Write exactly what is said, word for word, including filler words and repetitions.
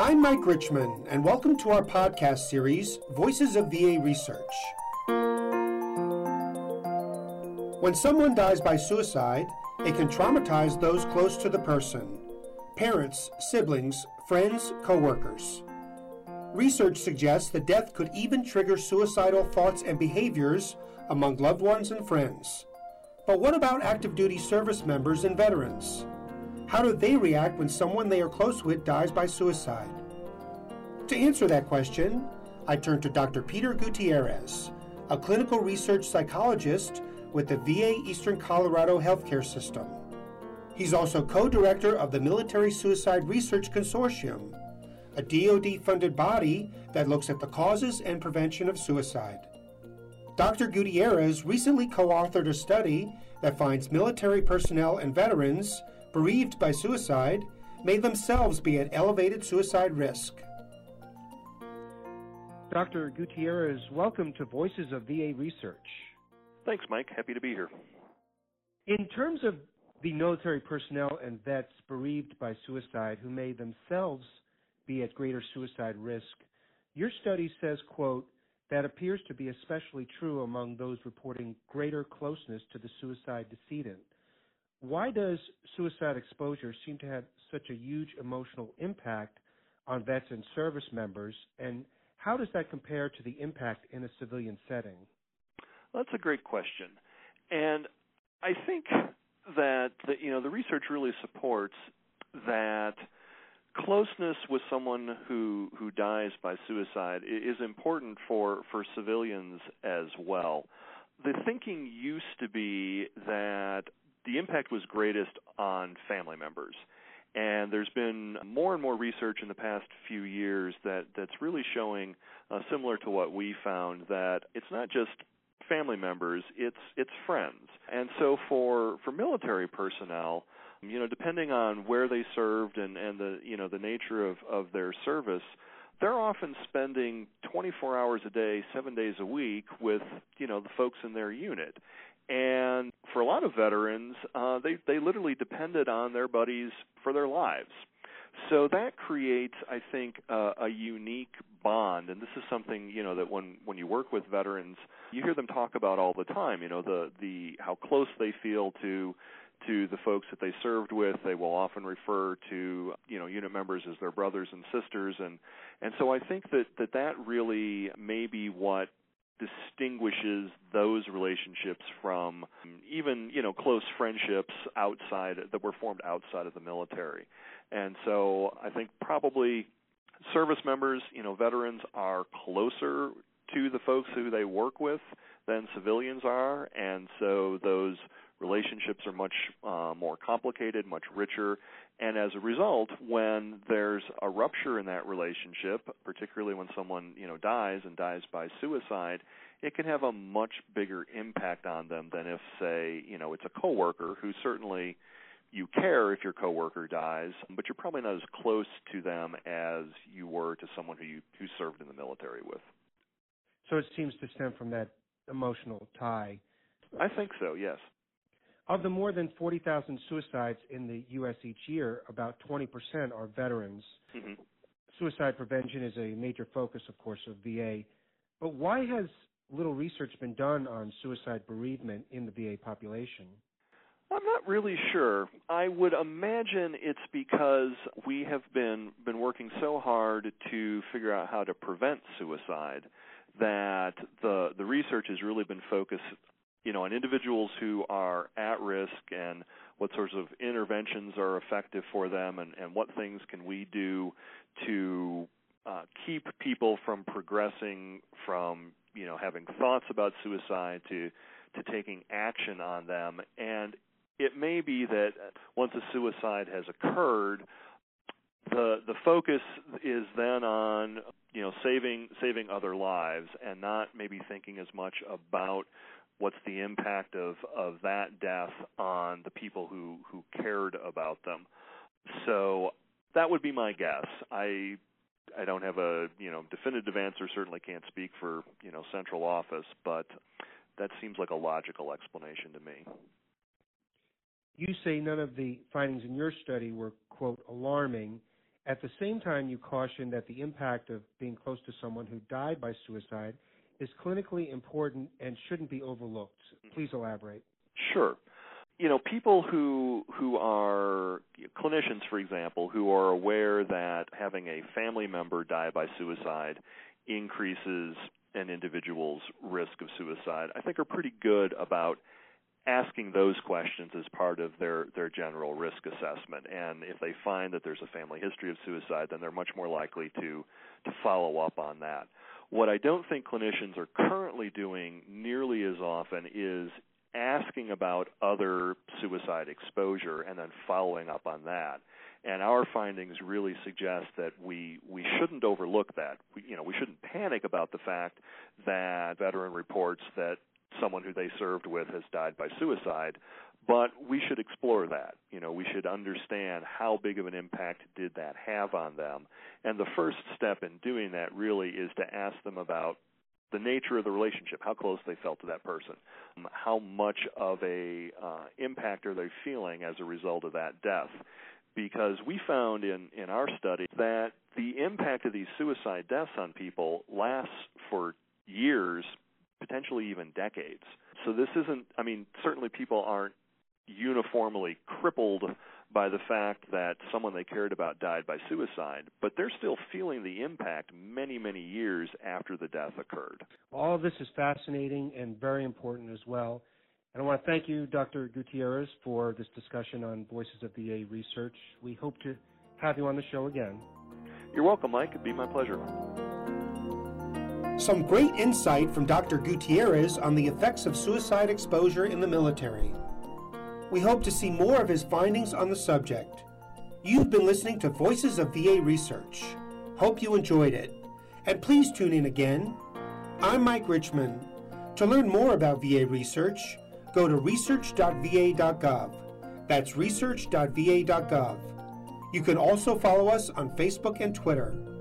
I'm Mike Richman, and welcome to our podcast series, Voices of V A Research. When someone dies by suicide, it can traumatize those close to the person: parents, siblings, friends, co-workers. Research suggests that death could even trigger suicidal thoughts and behaviors among loved ones and friends. But what about active duty service members and veterans? How do they react when someone they are close with dies by suicide? To answer that question, I turn to Doctor Peter Gutierrez, a clinical research psychologist with the V A Eastern Colorado Healthcare System. He's also co-director of the Military Suicide Research Consortium, a D O D-funded body that looks at the causes and prevention of suicide. Doctor Gutierrez recently co-authored a study that finds military personnel and veterans bereaved by suicide may themselves be at elevated suicide risk. Doctor Gutierrez, welcome to Voices of V A Research. Thanks, Mike. Happy to be here. In terms of the military personnel and vets bereaved by suicide who may themselves be at greater suicide risk, your study says, quote, "that appears to be especially true among those reporting greater closeness to the suicide decedent." Why does suicide exposure seem to have such a huge emotional impact on vets and service members, and how does that compare to the impact in a civilian setting? That's a great question. And I think that, the, you know, the research really supports that closeness with someone who who dies by suicide is important for, for civilians as well. The thinking used to be that the impact was greatest on family members, and there's been more and more research in the past few years that, that's really showing, uh, similar to what we found, that it's not just family members, it's it's friends. And so for, for military personnel, you know, depending on where they served and, and the you know the nature of, of their service, they're often spending twenty-four hours a day, seven days a week with, you know, the folks in their unit. And for a lot of veterans, uh, they, they literally depended on their buddies for their lives. So that creates, I think, uh, a unique bond. And this is something, you know, that when, when you work with veterans, you hear them talk about all the time, you know, the, the how close they feel to to the folks that they served with. They will often refer to, you know, unit members as their brothers and sisters. And, and so I think that, that that really may be what distinguishes those relationships from even, you know, close friendships outside that were formed outside of the military. And so I think probably service members, you know, veterans are closer to the folks who they work with than civilians are, and so those relationships are much uh, more complicated, much richer, and as a result, when there's a rupture in that relationship, particularly when someone, you know, dies and dies by suicide, it can have a much bigger impact on them than if, say, you know, it's a coworker who certainly you care if your coworker dies, but you're probably not as close to them as you were to someone who you who served in the military with. So it seems to stem from that emotional tie. I think so, yes. Of the more than forty thousand suicides in the U S each year, about twenty percent are veterans. Mm-hmm. Suicide prevention is a major focus, of course, of V A. But why has little research been done on suicide bereavement in the V A population? I'm not really sure. I would imagine it's because we have been, been working so hard to figure out how to prevent suicide that the, the research has really been focused, you know, on individuals who are at risk and what sorts of interventions are effective for them, and, and what things can we do to uh, keep people from progressing from, you know, having thoughts about suicide to, to taking action on them. And it may be that once a suicide has occurred, the the focus is then on, you know, saving saving other lives and not maybe thinking as much about what's the impact of, of that death on the people who, who cared about them. So that would be my guess. I I don't have a, you know, definitive answer, certainly can't speak for, you know, central office, but that seems like a logical explanation to me. You say none of the findings in your study were, quote, alarming, At the same time, you caution that the impact of being close to someone who died by suicide is clinically important and shouldn't be overlooked. Please elaborate. Sure. You know, people who who are clinicians, for example, who are aware that having a family member die by suicide increases an individual's risk of suicide, I think are pretty good about asking those questions as part of their, their general risk assessment. And if they find that there's a family history of suicide, then they're much more likely to, to follow up on that. What I don't think clinicians are currently doing nearly as often is asking about other suicide exposure and then following up on that. And our findings really suggest that we, we shouldn't overlook that. We, you know, we shouldn't panic about the fact that veteran reports that someone who they served with has died by suicide, but we should explore that. You know, we should understand how big of an impact did that have on them. And the first step in doing that really is to ask them about the nature of the relationship, how close they felt to that person, how much of a uh, impact are they feeling as a result of that death. Because we found in, in our study that the impact of these suicide deaths on people lasts for years, potentially even decades. So this isn't, I mean, certainly people aren't uniformly crippled by the fact that someone they cared about died by suicide, but they're still feeling the impact many, many years after the death occurred. All of this is fascinating and very important as well. And I want to thank you, Doctor Gutierrez, for this discussion on Voices of V A Research. We hope to have you on the show again. You're welcome, Mike. It'd be my pleasure. Some great insight from Doctor Gutierrez on the effects of suicide exposure in the military. We hope to see more of his findings on the subject. You've been listening to Voices of V A Research. Hope you enjoyed it. And please tune in again. I'm Mike Richman. To learn more about V A research, go to research dot v a dot gov. That's research dot v a dot gov. You can also follow us on Facebook and Twitter.